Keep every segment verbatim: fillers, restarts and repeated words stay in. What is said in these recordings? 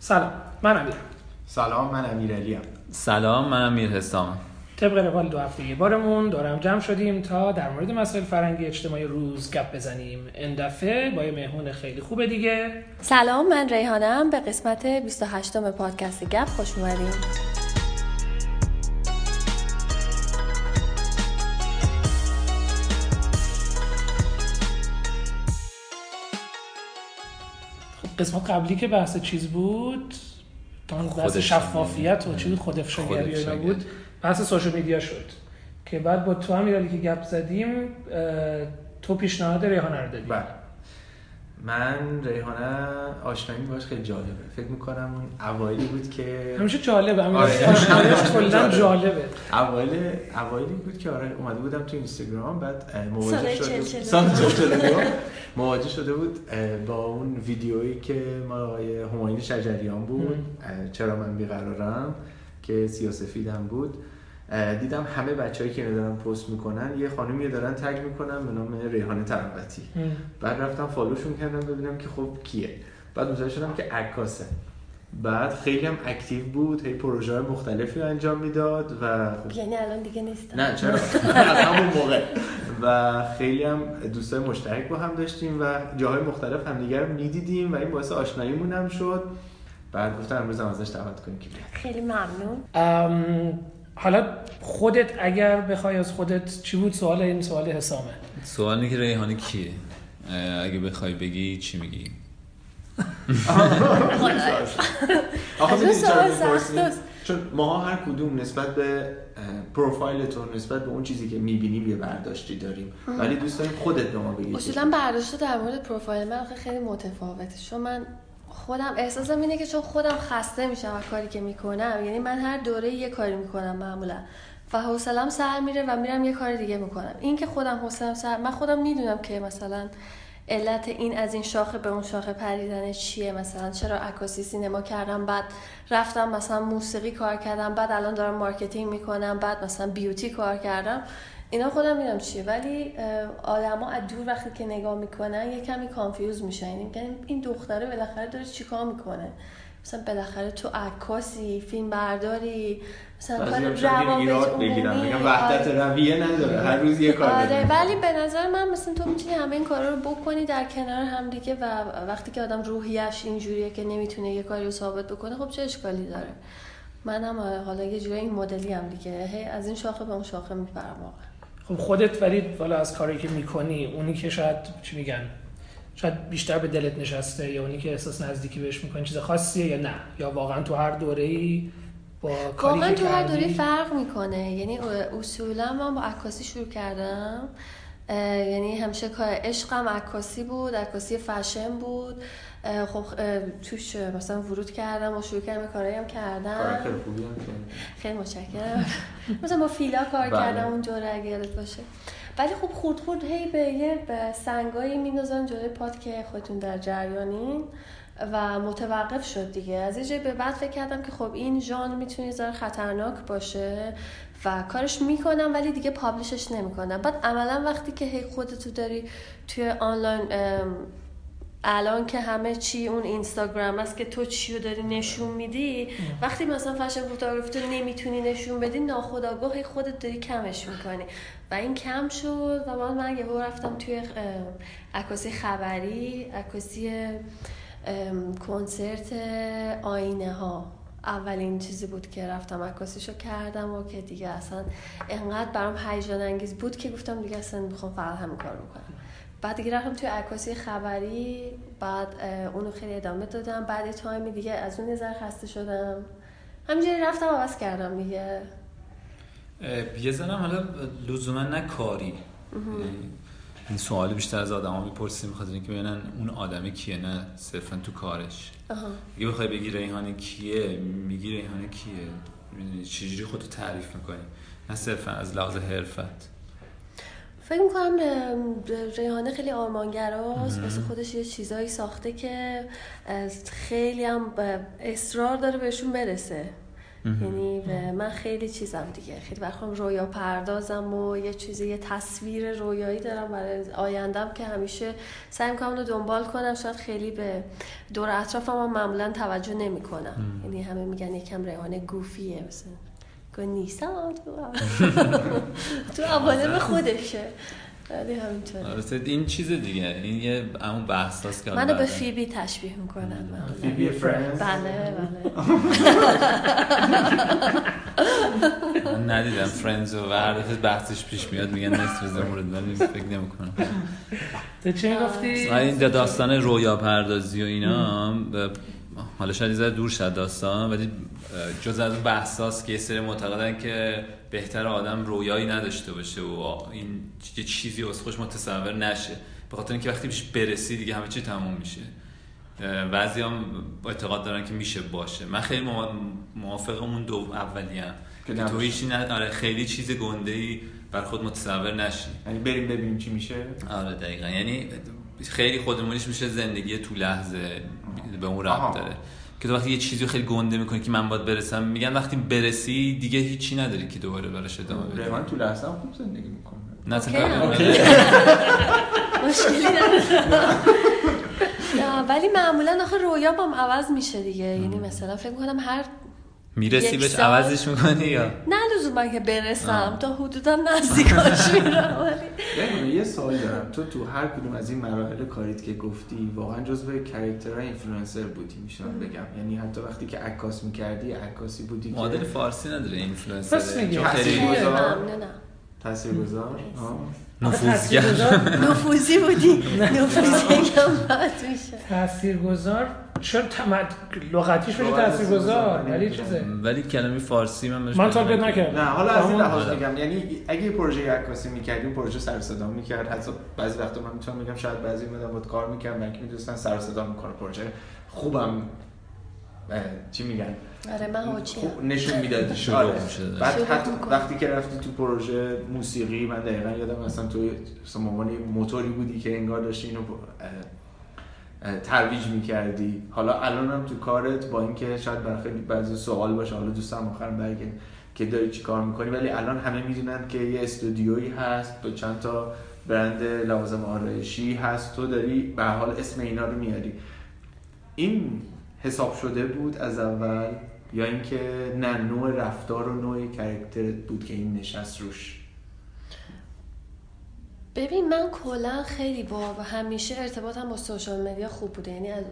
سلام، من امیرم. سلام، من امیر علیم. سلام، من امیر حسام. طبق روال دو هفتگی بارمون دارم جمع شدیم تا در مورد مسائل فرهنگی اجتماعی روز گپ بزنیم. این دفعه با یه مهمون خیلی خوبه دیگه. سلام، من ریحانم. به قسمت بیست و هشتم پادکست گپ خوش اومدین. قسمت قبلی که بحث چیز بود، بحث شفافیت و چی بود، خودافشاگری اینا بود، بحث سوشال میدیا شد که بعد با تو امیرعلی که گپ زدیم تو پیشنهاد ریحانه رو دادی. بله، من ریحانه آشنایی باش خیلی جالبه. فکر می‌کنم اون اوایلی بود که همیشه جالبه، آشناییش کلا جالبه. اوایل اوایلی بود که آره اومده بودم تو اینستاگرام، بعد مواجه شده سانچو شده مواجه شده بود با اون ویدیویی که ما آقای همایون شجریان بود، چرا من بیقرارم، که سیاسفیدم بود. دیدم همه بچه‌ای که دارن پست میکنن یه خانمی دارن تگ میکنن به نام ریحانه ترنبتی. بعد رفتم فالوشون کردم ببینم که خب کیه، بعد متوجه شدم که عکاسه. بعد خیلی هم اکتیو بود، هی پروژه‌های مختلفی انجام میداد و خب یعنی الان دیگه نیست. نه چرا، از همون موقع و خیلی هم دوستای مشترک با هم داشتیم و جاهای مختلف همدیگه رو می‌دیدیم و این باعث آشناییمون هم شد. بعد گفتم امروز هم ازش دعوت کنیم که بیاد. خیلی ممنون. حالا خودت اگر بخوای از خودت چی بود سوال این سوال حسامه. سوال اینه که ریحانه کیه؟ اگه بخوای بگی چی میگی؟ آخه سوال سخته. چون ما هر کدوم نسبت به پروفایلتون، نسبت به اون چیزی که میبینیم یه برداشتی داریم، ولی دوست داریم خودت به ما بگی. اصولا برداشت در مورد پروفایل من خیلی متفاوته. چون من خودم احساسم اینه که چون خودم خسته میشم از کاری که میکنم، یعنی من هر دوره یه کاری میکنم معمولا و حوصله‌ام سر میره و میرم یه کار دیگه میکنم. این که خودم حوصله‌ام سر، من خودم میدونم که مثلا علت این از این شاخه به اون شاخه پریدن چیه، مثلا چرا عکاسی سینما کردم، بعد رفتم مثلا موسیقی کار کردم، بعد الان دارم مارکتینگ میکنم، بعد مثلا بیوتی کار کردم. اینا خودم میدونم چیه، ولی آدما از دور وقتی که نگاه میکنن یه کمی کانفیوز میشن. میگن این دختره بالاخره داره چیکار میکنه، مثلا بالاخره تو عکاسی، فیلم برداری، مثلا کار روابط بگیرن، میگن وحدت رویه نداره، هر روز یه کار داره. ولی به نظر من مثلا تو میتونی همه این کارا رو بکنی در کنار هم دیگه و وقتی که آدم روحیش اینجوریه که نمیتونه یه کاری رو ثابت بکنه، خب چه اشکالی داره؟ منم حالا یه جوری این مدلی هم دیگه هی از این شاخه به اون شاخه میپرم واقعا. خب خودت ولی والا از کاری که میکنی، اونی که شاید چی میگن شاید بیشتر به دلت نشسته یا اونی که احساس نزدیکی بهش میکنی، چیز خاصیه یا نه؟ یا واقعا تو هر دوره‌ای با کاری واقعا تو هر دوره فرق میکنه. یعنی اصولا من با عکاسی شروع کردم، یعنی همیشه کار عشقم عکاسی بود، عکاسی فشن بود. خب توش مثلا ورود کردم و شروع کردم کارایی هم کردم. خیلی خوبی هم کردم. خیلی متشکرم. مثلا با فیلا کار کردم اونجوره اگه یادت باشه. ولی خب خورد خورد هی به یه سنگایی میندازم جلوی پات که خودتون در جریانین و متوقف شد دیگه. از یه جایی به بعد فکر کردم که خب این ژانر میتونه ذره خطرناک باشه و کارش میکنم ولی دیگه پابلشش نمیکنم. بعد عملا وقتی که هی خودتو داری توی آنلاین، الان که همه چی اون اینستاگرام است که تو چی رو داری نشون میدی، وقتی مثلا فشن فوتوگرافی تو نمیتونی نشون بدی، ناخودآگاه هی خودت داری کمش میکنی و این کم شد و بعد من یهو رفتم توی عکاسی خبری، عکاسی کنسرت آینه ها. اولین چیزی بود که رفتم عکاسیشو کردم و که دیگه اصلا انقدر برام هیجان انگیز بود که گفتم دیگه اصلا میخوام فقط همین کارو بکنم. بعد دیگه رفتم توی عکاسی خبری، بعد اونو خیلی ادامه دادم. بعد یه تایمی دیگه از اون نظر خسته شدم، همینجوری رفتم عوض کردم دیگه. یه زنم حالا لزوما نه کاری، این سوال بیشتر از آدم ها میپرسیم بخاطر اینکه ببینن اون آدمه کیه، نه صرفا تو کارش. اگه بخوای بگی ریحانه کیه، میگی ریحانه کیه، میدونی چجوری خودتو تعریف میکنی، نه صرفا از لحاظ حرفت. فکر میکنم ریحانه خیلی آرمانگراست، واسه خودش یه چیزایی ساخته که خیلی هم اصرار داره بهشون برسه. یعنی من خیلی چیزم دیگه، خیلی وقتم رویا پردازم و یه چیزی، یه تصویر رویایی دارم برای آیندم که همیشه سعی می‌کنم رو دنبال کنم. شاید خیلی به دور اطرافم هم معمولا توجه نمی‌کنم، یعنی همه میگن یکم ریحانه گوفیه مثلا، نیستم تو عوالم خودشه. ولی همینطوره، این چیز دیگه، این یه همون بحث هست که منو به فیبی تشبیه میکنن. فیبی فرنس؟ بله بله. من ندیدم فرندز و هر دفعه بحثش پیش میاد میگن نیست بزر مورد، ولی فکر نمی کنم. تو چه گفتی؟ این داستان رویا پردازی و اینا، حالا شاید یه دور شد داستان، ولی جز از اون بحثاست که یه سری معتقدن که بهتر آدم رویایی نداشته باشه و این چیزی از خوش متصور نشه، به خاطر اینکه وقتی بهش برسی دیگه همه چی تموم میشه. بعضی هم اعتقاد دارن که میشه باشه. من خیلی موافقم اون دو اولیم که تو هیچی نه، آره خیلی چیز گنده‌ای بر خود متصور نشی، یعنی بریم ببینیم چی میشه. آره دقیقاً، یعنی خیلی خودمونیش میشه، زندگی تو لحظه به اون ربط داره که تو وقتی یه چیزی خیلی گنده میکنی که من باید برسم، میگن وقتی برسی دیگه هیچی نداری که دوباره براش ادامه بدی. ریحان تو لحظه هم خوب زندگی میکنه، نه تنها مشکلی نداره، ولی معمولا آخه رویا هم عوض میشه دیگه، یعنی مثلا فکر میکنم هر میرسی بهش عوضش میکنی یا نه لزوما که برسم، تا حدودا نزدیکاش میرم. ولی یه سوال دارم، تو تو هر کدوم از این مراحل کاریت که گفتی واقعا جزو کاراکترهای اینفلوئنسر بودی میشم بگم، یعنی حتی وقتی که عکاس میکردی عکاسی بودی، مدل فارسی نداره اینفلوئنسر، تاثیرگذار، تاثیرگذار نفوذگر، نفوذی بودی، نفوذی هم میشه تاثیرگذار. چون تمد لغتیش بشه تاثیرگذار، ولی چیزه، ولی کلمه فارسی من من تاکید نکردم. نه حالا از این لحاظ میگم، یعنی اگه پروژه عکاسی می‌کردیم پروژه سر صدا می‌کرد، حتی بعضی وقتا من میتونم بگم شاید بعضی مدام بود کار می‌کردن بلکه می‌دونستان سر صدا می‌کنه، پروژه خوبم چی میگن، آره من هوچی نشون میدادی شروع میشد. بعد حتی وقتی که رفتی تو پروژه موسیقی، من دقیقاً یادم مثلا تو سموانی موتوری بودی که انگار داشتی اینو ترویج میکردی. حالا الان هم تو کارت، با اینکه شاید برای خیلی بعضی سوال باشه، حالا دوستم آخر برگه که داری چی کار میکنی، ولی الان همه میدونن که یه استودیویی هست با چند تا برند لوازم آرایشی هست، تو داری به حال اسم اینا رو میاری. این حساب شده بود از اول یا اینکه نه نوع رفتار و نوع کاراکترت بود که این نشست روش؟ ببین من کلا خیلی با همیشه ارتباطم با سوشال مدیا خوب بوده، یعنی از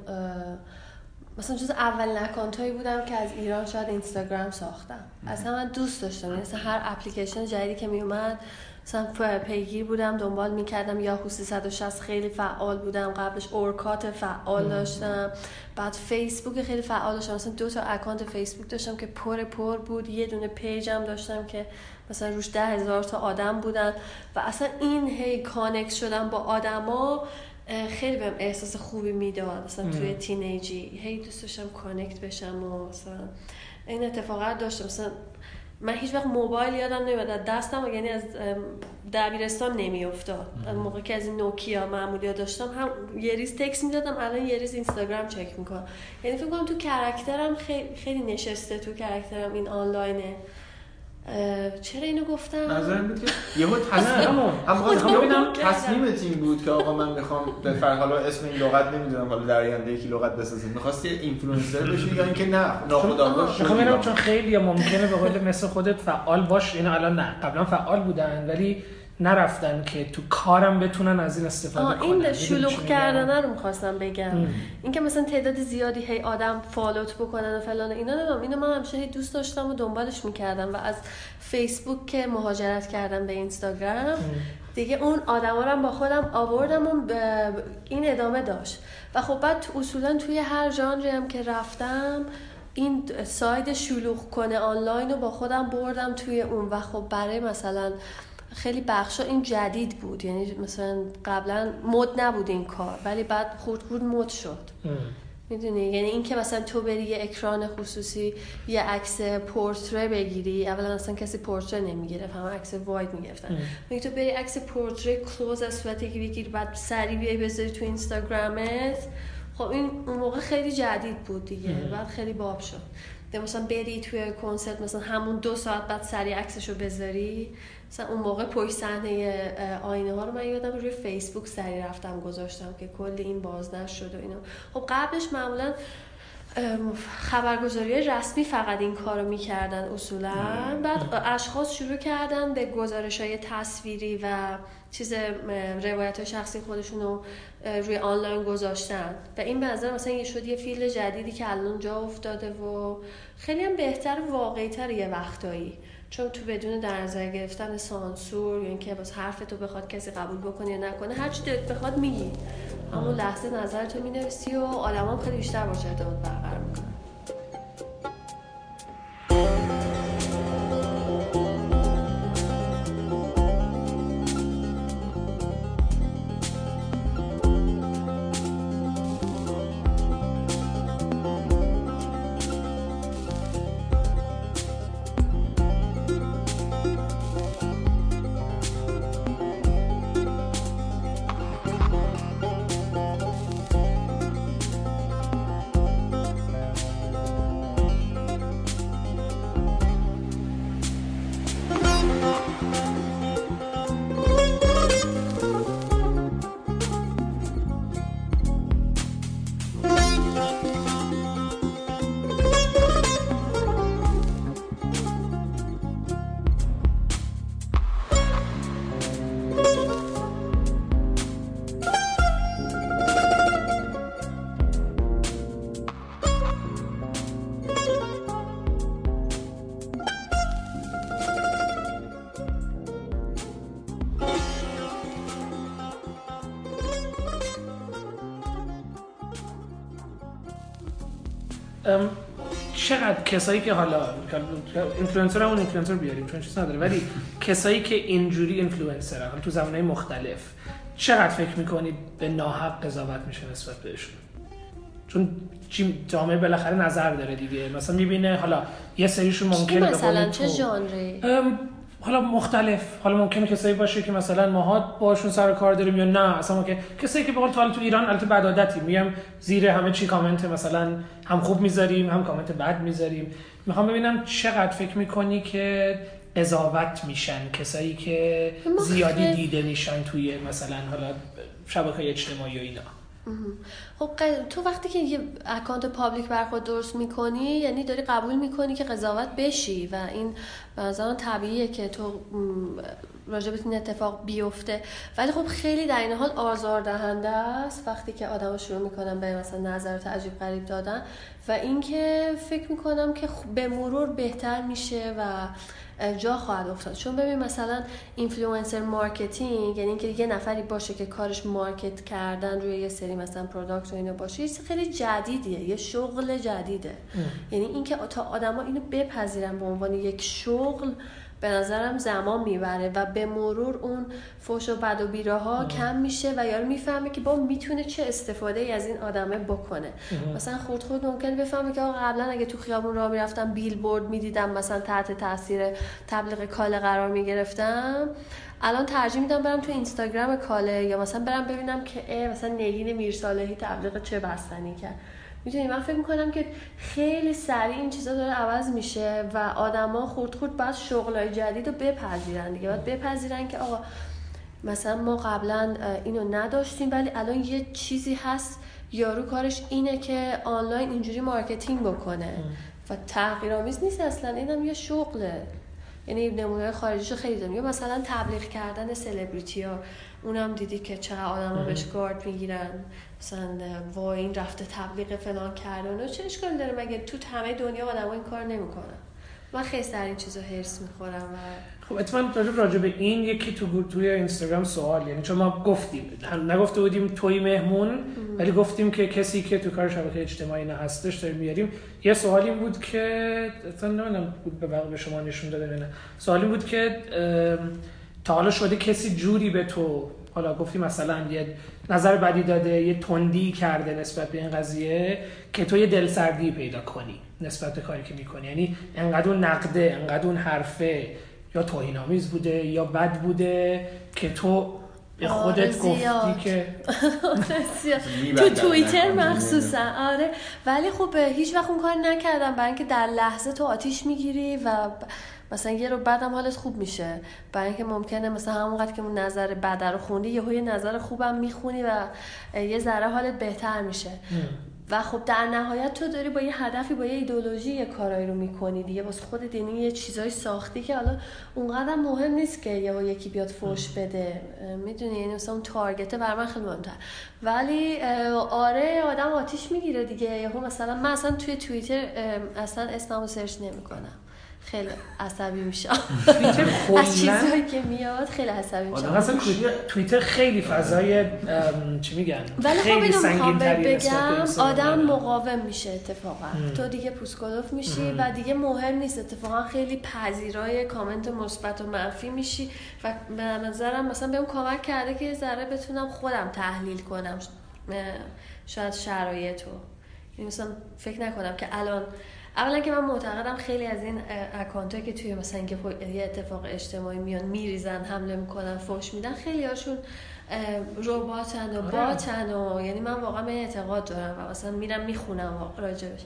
مثلا جز اولین اکانتایی بودم که از ایران شاید اینستاگرام ساختم، اصلا من دوست داشتم، یعنی مثلا هر اپلیکیشن جدیدی که می اومد مثلا پیگیر بودم، دنبال می‌کردم. یاهو سیصد و شصت خیلی فعال بودم، قبلش اورکات فعال داشتم، بعد فیسبوک خیلی فعال داشتم، مثلا دو تا اکانت فیسبوک داشتم که پر پر بود، یه دونه پیجم داشتم که مثلا روش ده هزار تا آدم بودن و اصلا این هی کانکت شدم با آدما خیلی بهم احساس خوبی میداد. مثلا توی تینیجی هی دوست داشتم کانکت بشم و مثلا این اتفاقا داشتم. مثلا من هیچ وقت موبایل یادم نمیاد دستم، یعنی از دبیرستان نمیافتاد. موقعی که از این نوکیا معمولی داشتم، هم یه ریز تکست میدادم، الان یه ریز اینستاگرام چک میکنم. یعنی فکر کنم تو کاراکترم خیلی خیلی نشسته، تو کاراکترم این آنلاینه. چرا اینو گفتم؟ نظرم بود که یهو تصمیم اما همینم تصمیم تیم بود که آقا من میخوام به فرض حالا اسم این لغت نمیدونم، حالا در آینده یکی لغت بسازم، می‌خواستی اینفلوئنسر بشی یا اینکه نه ناخودآگاه شدی؟ می‌خوام بگم چون خیلی ممکنه به قول مثل خودت فعال باش، اینا الان نه، قبلا فعال بودن ولی نرفتن که تو کارم بتونن از این استفاده کنن. این شلوغ کردن رو می‌خواستم بگم، اینکه مثلا تعداد زیادی هی آدم فالوت بکنن و فلان اینا، نمیدونم، اینو من همیشه هی دوست داشتم و دنبالش می‌کردم و از فیسبوک که مهاجرت کردم به اینستاگرام ام. دیگه اون آدما رو با خودم آوردم و این ادامه داشت و خب بعد تو اصولا توی هر ژانری هم که رفتم این ساید شلوغ کنه آنلاین رو با خودم بردم توی اون و خب برای مثلا خیلی بخشا این جدید بود، یعنی مثلا قبلا مد نبود این کار ولی بعد خورد خورد مد شد. میدونی یعنی این که مثلا تو بری یه اکران خصوصی یه عکس پورتره بگیری، اولا اصلا کسی پورتره نمیگرفت، همه عکس واید میگرفتن، میگه تو بری عکس پورتره کلوز از صورتی که بگیری بعد سریع بیای بذاری تو اینستاگرامت، خب این اون موقع خیلی جدید بود دیگه، بعد خیلی باب شد. ده مثلا بری توی کنسرت مثلا همون دو ساعت بعد سریع عکسشو بذاری. مثلا اون موقع پشت صحنه آینه ها رو من یادم روی فیسبوک سریع رفتم گذاشتم که کلی این بازنشر شد و اینا. خب قبلش معمولا خبرگزاری رسمی فقط این کار رو میکردن اصولا. بعد اشخاص شروع کردن به گزارش های تصویری و چیز روایت های شخصی خودشون رو روی آنلاین گذاشتن و این به نظر مثلا یه شد یه فیلد جدیدی که الان جا افتاده و خیلی هم بهتر واقعی تر یه وقتایی، چون تو بدون در نظر گرفتن سانسور یا اینکه باز حرفتو بخواد کسی قبول بکنه یا نکنه، هر چی دلت بخواد میگی، همون لحظه نظرتو مینویسی و آدمام خیلی بیشتر باشه ارتباط برقرار میکنن. چقدر کسایی که حالا اینفلوئنسر، همون اینفلوئنسر بیاریم چون چیز نداره، ولی کسایی که اینجوری اینفلوئنسرن هم تو زمانهای مختلف، چقدر فکر میکنی به ناحق قضاوت میشه نسبت بهشون؟ چون جامعه بالاخره نظر داره دیگه، مثلا میبینه حالا یه سریشون ممکنه بگن مثلا چه ژانری، حالا مختلف، حالا ممکنه کسایی باشه که مثلا ماها باشون سر کار داریم یا نه اصلا، ممکنه کسایی که بقول تو ایران البته بد عادتی میگم زیر همه چی کامنت مثلا هم خوب میذاریم هم کامنت بد میذاریم. میخوام ببینم چقدر فکر میکنی که قضاوت میشن کسایی که زیادی دیده میشن توی مثلا حالا شبکه‌های اجتماعی و اینا؟ خب تو وقتی که یه اکانت پابلیک بر خود درست میکنی یعنی داری قبول میکنی که قضاوت بشی و این مثلا طبیعیه که تو راجبت این اتفاق بیفته، ولی خب خیلی در این حال آزاردهنده است وقتی که آدم‌ها شروع میکنن به مثلا نظرات عجیب غریب دادن و اینکه فکر میکنم که به مرور بهتر میشه و جا خواهد افتاد. چون ببین مثلا اینفلوئنسر مارکتینگ یعنی اینکه یه نفری باشه که کارش مارکت کردن روی یه سری مثلا پروداکت و اینا باشه، یه خیلی جدیدیه، یه شغل جدیده ام. یعنی اینکه تا آدما اینو بپذیرن به عنوان یک شغل به نظرم زمان میبره و به مرور اون فحش و بد و بیراها کم میشه و یارو میفهمه که با میتونه چه استفاده ای از این آدمه بکنه. اه. مثلا خود خود ممکنه بفهمه که آقا قبلا اگه تو خیابون راه میرفتم بیلبورد میدیدم مثلا تحت تاثیر تبلیغ کاله قرار میگرفتم، الان ترجیح میدم برم تو اینستاگرام کاله یا مثلا برم ببینم که مثلا نگین میرصالحی تبلیغ چه بستنی کرد. می‌دونی من فکر می‌کنم که خیلی سریع این چیزا داره عوض میشه و آدما خرد خرد باید شغلای جدید رو بپذیرن دیگه، باید بپذیرن که آقا مثلا ما قبلا اینو نداشتیم ولی الان یه چیزی هست یارو کارش اینه که آنلاین اینجوری مارکتینگ بکنه و تغییرآمیز نیست اصلا، اینم یه شغله. یعنی نمونه خارجیشو خیلی دارم، یا مثلا تبلیغ کردن سلبریتی‌ها، اونم دیدی که چقدر آدم‌ها بهش گارد میگیرن، مثلا وا این رفته تبلیغ فلان کردن و چه اشکال داره مگه تو همه دنیا آدم‌ها این کار نمی‌کنن؟ من خیلی سر این چیزا هرس می‌خورم و خب اتفاقاً راجع به این یکی تو توی اینستاگرام سوال، یعنی چون ما گفتیم نگفته بودیم توی مهمون، ولی گفتیم که کسی که تو کار شبکه اجتماعی نه هستش داریم میاریم. یه سوالی بود که اصلا نمیدونم به به شما نشون داده یا نه، سوالی بود که تا حالا شده کسی جوری به تو حالا گفتیم مثلا یه نظر بدی داده، یه تندی کرده نسبت به این قضیه که تو یه دلسردی پیدا کنی نسبت به کاری که می‌کنی؟ یعنی انقدر اون نقده، انقدر اون حرفه یا توهین‌آمیز بوده یا بد بوده که تو به خودت گفتی که تو توییتر مخصوصا آره، ولی خب هیچ وقت اون کار نکردم، برای اینکه در لحظه تو آتیش میگیری و مثلا یه رو بعدم حالت خوب میشه، برای اینکه ممکنه مثلا همونقدر که اون نظر بد رو خوندی یهو یه نظر خوبم میخونی و یه ذره حالت بهتر میشه و خب در نهایت تو داری با یه هدفی با یه ایدئولوژی یه کارایی رو میکنی دیگه، واسه خودت یعنی یه چیزایی ساختی که حالا اونقدر مهم نیست که یهو یکی بیاد فوش بده، میدونی، یعنی مثلا اون تارگته برای من خیلی مهم‌تر. ولی آره آدم آتیش میگیره دیگه، یهو مثلا من اصلا توی توییتر اصلا اسممو سرچ نمیکنم، خیلی عصبی میشم از چیزایی که میاد، خیلی عصبی میشم. آدم اصلا توییتر خیلی فضای چی میگن خیلی سنگین تری بگم، آدم مقاوم میشه اتفاقا، تو دیگه پوسکلوف میشی و دیگه مهم نیست، اتفاقا خیلی پذیرای کامنت مثبت و منفی میشی و به نظرم مثلا بهم کمک کرده که ذره بتونم خودم تحلیل کنم شاید شرایطو، یعنی مثلا فکر نکنم که الان، اولا که من معتقدم خیلی از این اکانت‌ها که توی مثلا اینکه یه اتفاق اجتماعی میان میریزن، حمله میکنن، فحش میدن، خیلی هاشون رباتن و باتن و یعنی من واقعا به اعتقاد دارم و مثلا میرم میخونم راجبش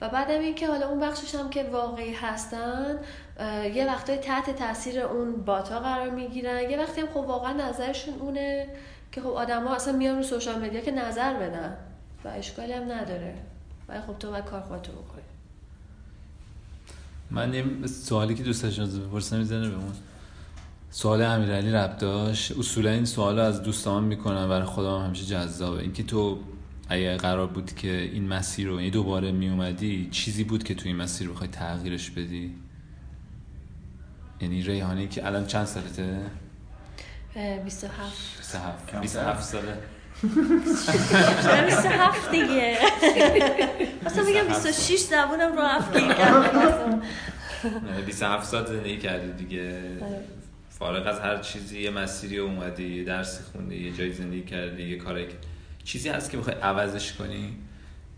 و بعدم این که حالا اون بخشش هم که واقعی هستن یه وقتای تحت تاثیر اون باتا قرار میگیرن، یه وقتی هم خب واقعا نظرشون اونه که خب آدم‌ها اصلا میان رو سوشال مدیا که نظر بدن و اشکالی هم نداره، ولی خب تو باید کار خودت رو بکنی. من یه سوالی که دوست داشتم بپرسم میزنه به اون سوال امیرعلی ربط داشت. اصولا این سوالا از دوستان میکنن برای خودم هم همیشه جذابه، اینکه تو اگه قرار بود که این مسیر رو یعنی دوباره میومدی چیزی بود که تو این مسیر بخوای تغییرش بدی؟ یعنی ریحانه که الان چند سالته؟ بیست و هفت بیست و هفت ساله من بیست و هفت دیگه اصلا میگم بیست و شیش زبونم رو هفت کردم، بیست و هفت سال زندگی کردی دیگه، فارغ از هر چیزی یه مسیری اومدی، یه درسی خوندی، یه جایی زندگی کردی، یه کاری کردی، چیزی هست که بخوای عوضش کنی؟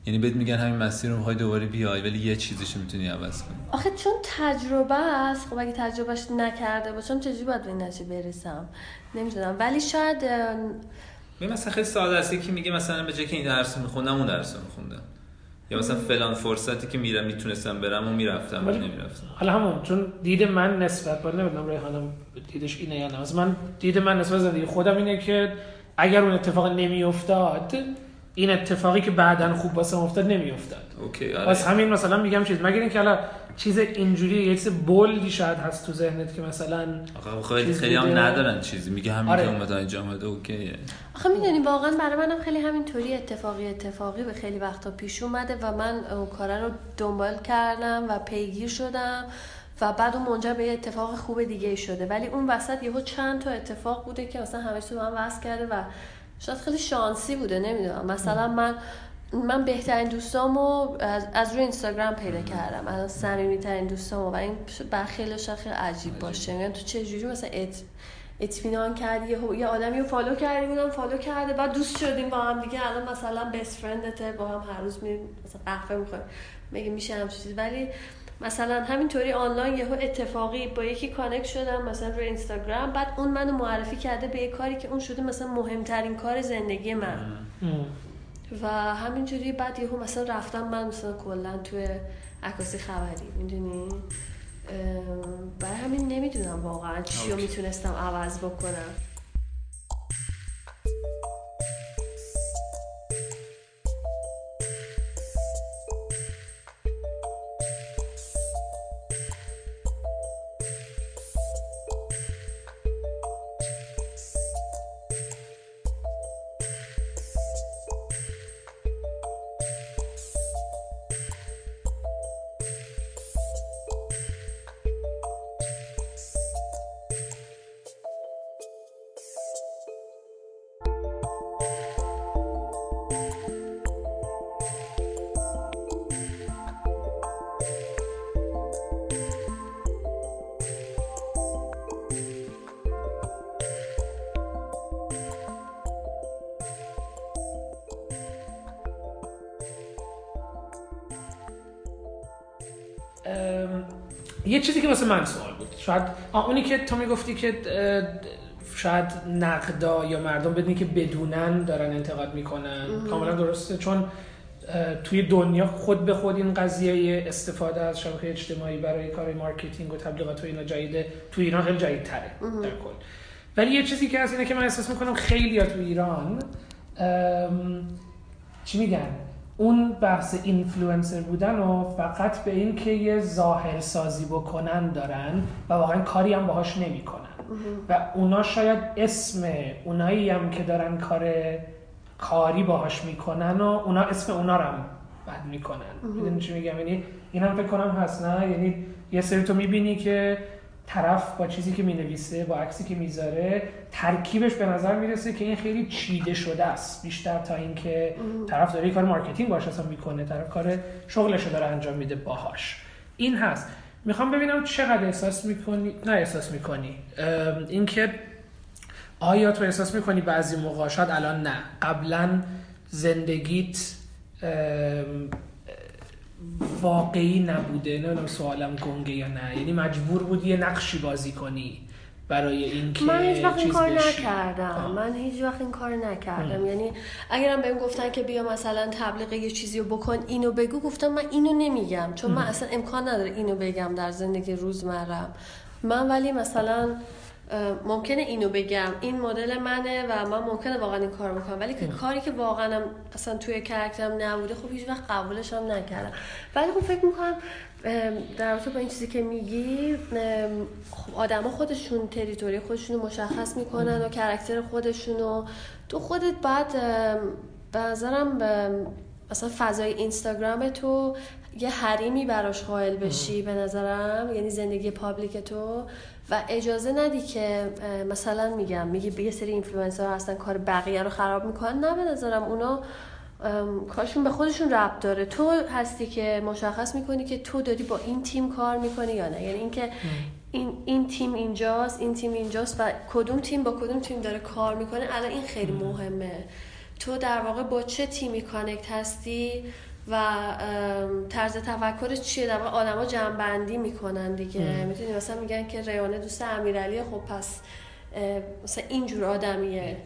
یعنی بهت میگن همین مسیر رو میخوای دوباره بیای ولی یه چیزش رو میتونی عوض کنی؟ آخه چون تجربه است، خب اگه تجربهش نکرده باشم چجوری باید به این نتیجه برسم؟ نمیدونم، ولی شاید می مثلا خیلی ساده است که میگه مثلا به جای که این درس میخوندم اون درس میخوندم، یا مثلا فلان فرصتی که میرم میتونستم برم و میرفتم ولی نمیرفتم. حالا همون چون دید من نسبت به نمیدونم ریحانم دیدش اینه یا نه، از من دید من نسبت زندگی خودم اینه که اگر اون اتفاق نمیافتاد این اتفاقی که بعداً خوب واسم افتاد نمیافتاد. اوکی آره. واسه همین مثلا میگم چیز مگر اینکه حالا چیز اینجوری یه چیز بولدی شاید هست تو ذهنت که مثلا آخه خیلی خیلی هم ندارن چیزی میگه همین آره. که اومدن اینجا اومده اوکیه. آخه میدونی واقعا برای منم خیلی همینطوری اتفاقی اتفاقی به خیلی وقتا پیش اومده و من اون کارا رو دنبال کردم و پیگیر شدم و بعد اون منجر به یه اتفاق خوب دیگه شده، ولی اون وسط یهو چند تا اتفاق بوده که مثلا همش تو من واسه کرده و شاید خیلی شانسی بوده، نمیدونم. مثلا من من بهترین دوستامو از از روی اینستاگرام پیدا کردم، الان صمیمیترین دوستامو، و این خیلی شاخه عجیب باشه، میگن تو چه جوری مثلا ات اطمینان کردی یه آدمی رو فالو کردی اونم فالو کرده بعد دوست شدیم با هم دیگه، الان مثلا بست فرندته، با هم هر روز می مثلا قهوه می‌خوریم، میگه میشه همچین چیزی. ولی مثلا همینطوری آنلاین یهو اتفاقی با یکی کانکت شدم مثلا روی اینستاگرام، بعد اون منو معرفی کرده به یه کاری که اون شده مثلا مهمترین کار زندگی من و همینجوری بعد یهو مثلا رفتم من مثلا کلا توی عکاسی خبری، میدونی، برای همین نمیدونم واقعا چی رو میتونستم عوض بکنم. یه چیزی که واسه من سوال بود شاید اونی که تو میگفتی که شاید نقدا یا مردم بدونن که بدونن دارن انتقاد میکنن. کاملا درسته، چون توی دنیا خود به خود این قضیه استفاده از شبکه اجتماعی برای کار مارکتینگ و تبلیغات و اینا جدیده، توی ایران خیلی جدیدتره در کل. ولی یه چیزی که از اینه که من احساس میکنم خیلی ها توی ایران چی میگن، اون بحث اینفلوئنسر بودن و فقط به این که یه ظاهر سازی بکنن دارن و واقعا کاری هم باهاش نمیکنن و اونا شاید اسم اونایی هم که دارن کار کاری باهاش میکنن و اونا اسم اونا رو هم بد میکنن. میدونی چی میگم؟ یعنی اینم فکر کنم هست، نه؟ یعنی یه سری تو میبینی که طرف با چیزی که مینویسه، با عکسی که میذاره، ترکیبش به نظر میرسه که این خیلی چیده شده است بیشتر تا اینکه طرف داره کار مارکتینگ باهاش اصلا میکنه، طرف کار شغلش رو داره انجام میده باهاش. این هست. میخوام ببینم چقدر احساس میکنی، نه احساس میکنی اینکه آیا تو احساس میکنی بعضی موقعا، شاید الان نه، قبلا زندگیت واقعی نبوده، نمیدونم سوالم گنگه یا نه، یعنی مجبور بودی یه نقشی بازی کنی برای اینکه من هیچ وقت این کار نکردم. من هیچ وقت این کار نکردم. یعنی اگرم بهم گفتن که بیا مثلا تبلیغ یه چیزی رو بکن، اینو بگو، گفتم من اینو نمیگم، چون من اصلا امکان نداره اینو بگم در زندگی روزمرم من. ولی مثلا ممکنه اینو بگم، این مدل منه و من ممکنه واقعا این کار بکنم، ولی که کاری که واقعا اصلا توی کاراکترم نبوده، خب هیچ وقت قبولش هم نکردم. ولی خب فکر میکنم در رابطه با این چیزی که میگی، خب آدم ها خودشون تریتوری خودشون رو مشخص میکنن و کاراکتر خودشون رو. تو خودت بعد به نظرم اصلا فضای اینستاگرام تو یه حریمی براش قائل بشی به نظرم، یعنی زندگی پابلیک تو، و اجازه ندی که مثلا میگم میگی یه سری اینفلوئنسر هستن کار بقیه رو خراب میکنن. نه به نظرم اونا کارشون به خودشون ربط داره. تو هستی که مشخص میکنی که تو داری با این تیم کار میکنی یا نه، یعنی اینکه این این تیم اینجاست، این تیم اینجاست و کدوم تیم با کدوم تیم داره کار میکنه. الان این خیلی مهمه، تو در واقع با چه تیمی کانکت هستی و طرز تفکر چیه. در واقع آدما جنببندی میکنن دیگه، میتونی مثلا میگن که ریحانه دوست امیرعلی، خب پس مثلا اینجور آدمیه،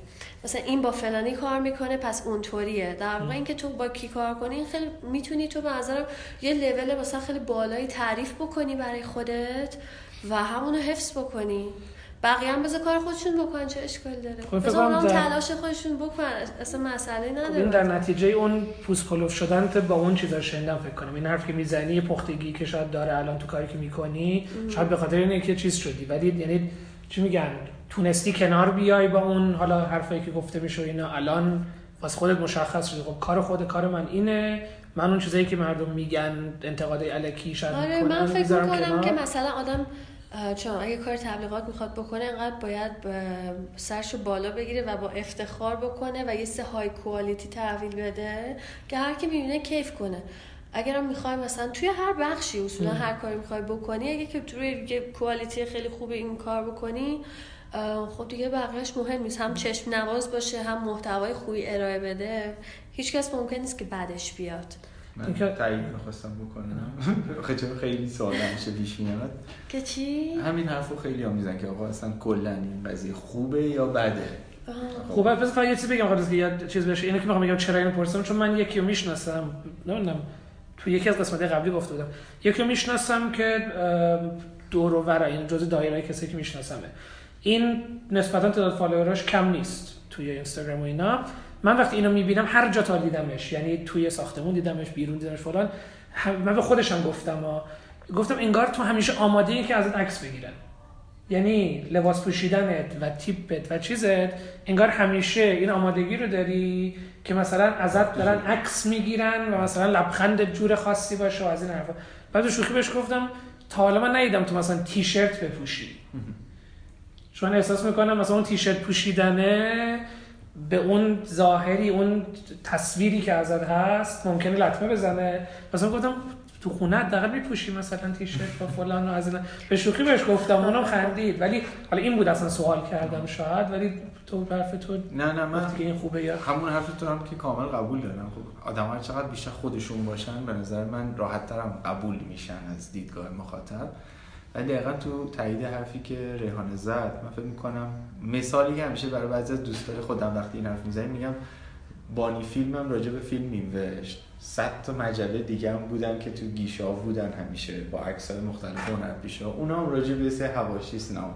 مثلا این با فلانی کار میکنه پس اونطوریه. در واقع اینکه تو با کی کار کنی، این خیلی میتونی تو به نظرم یه لول مثلا خیلی بالایی تعریف بکنی برای خودت و همونو حفظ بکنی، بقیه هم بذار کار خودشون بکنن، چه اشکال داره؟ بذار اونا در... تلاش خودشون بکنن، اصلا مسئله نداره. این در نتیجه اون پوزخلوف شدن تا با اون چیزا شنیدم فکر کنم. این حرف که میزنی، پختگی که شاید داره الان تو کاری که میکنی، شاید به خاطر اینه که چیز شدی، ولی یعنی چی میگن، تونستی کنار بیای با اون حالا حرفایی که گفته میشه اینا، الان واسه خودت مشخص شده خب کار خود کار من اینه، من اون چیزایی که مردم میگن انتقادای الکی شاید آره، من فکر میکنم که مثلا آدم چون اگه کار تبلیغات میخواد بکنه، اینقدر باید سرشو بالا بگیره و با افتخار بکنه و یه سه های کوالیتی تحویل بده که هر کی میبینه کیف کنه. اگرم میخوای مثلا توی هر بخشی اصولا هر کاری میخوای بکنی، اگه که توی کوالیتی خیلی خوب این کار بکنی، خب دیگه بقیهش مهم نیست. هم چشم نواز باشه، هم محتوای خوبی ارائه بده، هیچکس ممکن نیست که بعدش بیاد. من تایید میخواستم بکنم خیلی خیلی سوالم میشه پیش میاد که چی؟ همین حرفو خیلی ها میزن که آقا اصلا کلا این قضیه خوبه یا بده. خوبه پس فقط یه چیز بگم خالص که چیز بشه، اینو که میخوام بگم چرا اینو پرسیدم، چون من یکی رو میشناسم، نمیدونم تو یکی از قسمت‌های قبلی گفته بودم، یکی رو میشناسم که دور و ور این جزء دایره کسایی که میشناسمه، این نسبتا تعداد فالووراش کم نیست توی اینستاگرام و اینا. من وقتی اینو میبینم هر جا تا دیدمش، یعنی توی ساختمون دیدمش، بیرون دیدمش، فلان، من به خودشم گفتم آ. گفتم انگار تو همیشه آماده ای که ازت عکس بگیرن، یعنی لباس پوشیدنت و تیپت و چیزت، انگار همیشه این آمادگی رو داری که مثلا ازت دارن عکس میگیرن و مثلا لبخند جور خاصی باشه و از این حرفا. بعد شوخی بهش گفتم تا حالا من ندیدم تو مثلا تیشرت بپوشی، چون احساس میکنم مثلا اون تیشرت پوشیدنه به اون ظاهری، اون تصویری که ازت هست ممکنه لطمه بزنه. مثلا گفتم تو خونه حداقل میپوشی مثلا تیشرت و فلان و از اینا، به شوخی بهش گفتم، اونم خندید. ولی حالا این بود اصلا سوال کردم شاید، ولی تو حرف تو نه نه من دیگه این خوبه یا همون حرف تو هم که کامل قبول دارم. خب آدم ها چقدر بیشتر خودشون باشن، به نظر من راحت‌ترم قبول میشن از دیدگاه مخاطب. ولی دقیقا تو تایید حرفی که ریحانه زد من فکر میکنم مثالی که همیشه برای بعضی از دوستان خودم وقتی این حرف میزنیم میگم بانی فیلمم راجع به فیلم می‌نوشت، صد تا مجله دیگه هم بودن که تو گیشا بودن همیشه با عکس‌های مختلف هنرپیشا، اونا هم راجع به سه حواشی سینما.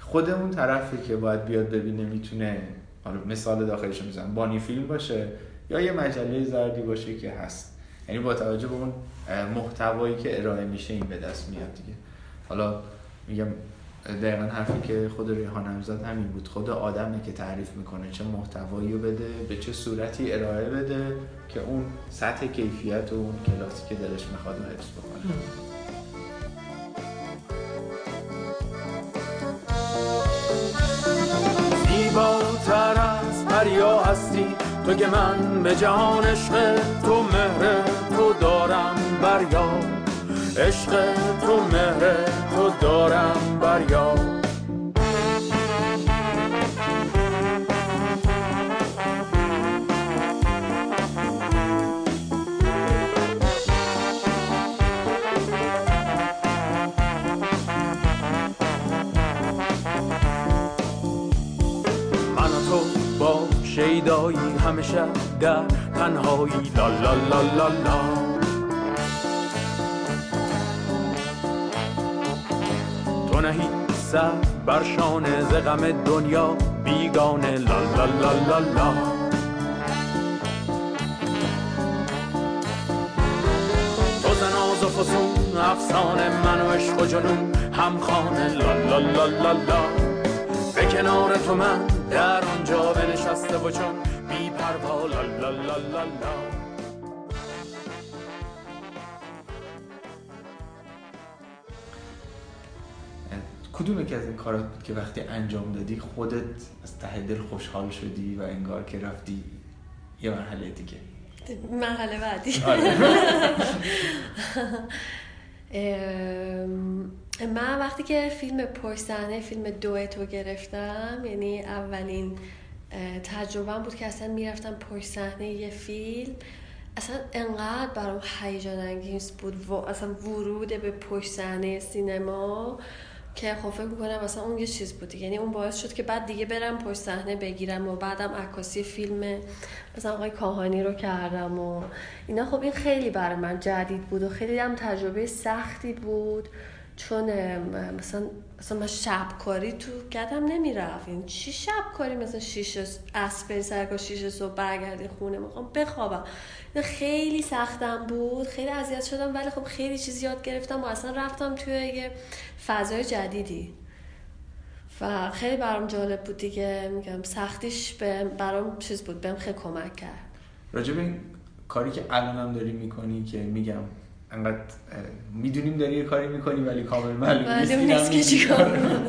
خودمون طرفی که باید بیاد ببینه میتونه، حالا مثال داخلش میزنم، بانی فیلم باشه یا یه مجله زردی باشه که هست، یعنی با توجه به اون محتوایی که ارائه میشه این به دست میاد دیگه. حالا میگم دقیقا حرفی که خود ریحانه هم زد همین بود، خود آدمه که تعریف میکنه چه محتوایی رو بده، به چه صورتی ارائه بده که اون سطح کیفیت و اون کلاسی که دلش میخواد رو حفظ بکنه. زیباتر از پریا هستی تو که من به جهان عشق تو مهر تو دارم بریا، عشق تو مهر تو دارم بریا. من و تو با شیدایی همیشه در تنهایی لا لا لا لا لا، تو نهی سر برشانه ز غم دنیا بیگانه لا لا لا لا لا. تو زناز و فسون افسانه من و عشق و جنون همخانه لا لا لا لا لا. به کنار تو من در آنجا بنشسته و چون بی پروا لا لا لا لا لا. کدوم یکی از این کارات بود که وقتی انجام دادی خودت از ته دل خوشحال شدی و انگار که رفتی یه مرحله دیگه؟ مرحله بعدی. من وقتی که فیلم پشت‌صحنه فیلم دوئتو گرفتم، یعنی اولین تجربه‌ام بود که اصلا میرفتم پشت‌صحنه یه فیلم، اصلا انقدر برام هیجان انگیز بود و اصلا ورود به پشت‌صحنه سینما که خب فکر می‌کنم مثلا اون یه چیز بود، یعنی اون باعث شد که بعد دیگه برم پشت صحنه بگیرم و بعدم عکاسی فیلم مثلا آقای کاهانی رو کردم و اینا. خب این خیلی برای من جدید بود و خیلی هم تجربه سختی بود، چون مثلا مثلا من شبکاری تو قدم نمی‌رفت، این چی شبکاری مثلا شیشه اسب سرگا شیشه صبح برگردی خونه می‌خوام بخوابم، خیلی سختم بود، خیلی اذیت شدم، ولی خب خیلی چیز یاد گرفتم و اصلا رفتم توی یه فضای جدیدی و خیلی برام جالب بود دیگه. میگم سختیش برام چیز بود، بهم خیلی کمک کرد. راجع به این کاری که الانم داری می‌کنی که میگم انقدر میدونیم داری یه کاری میکنی ولی کامل معلوم نیست که چی کار کنم.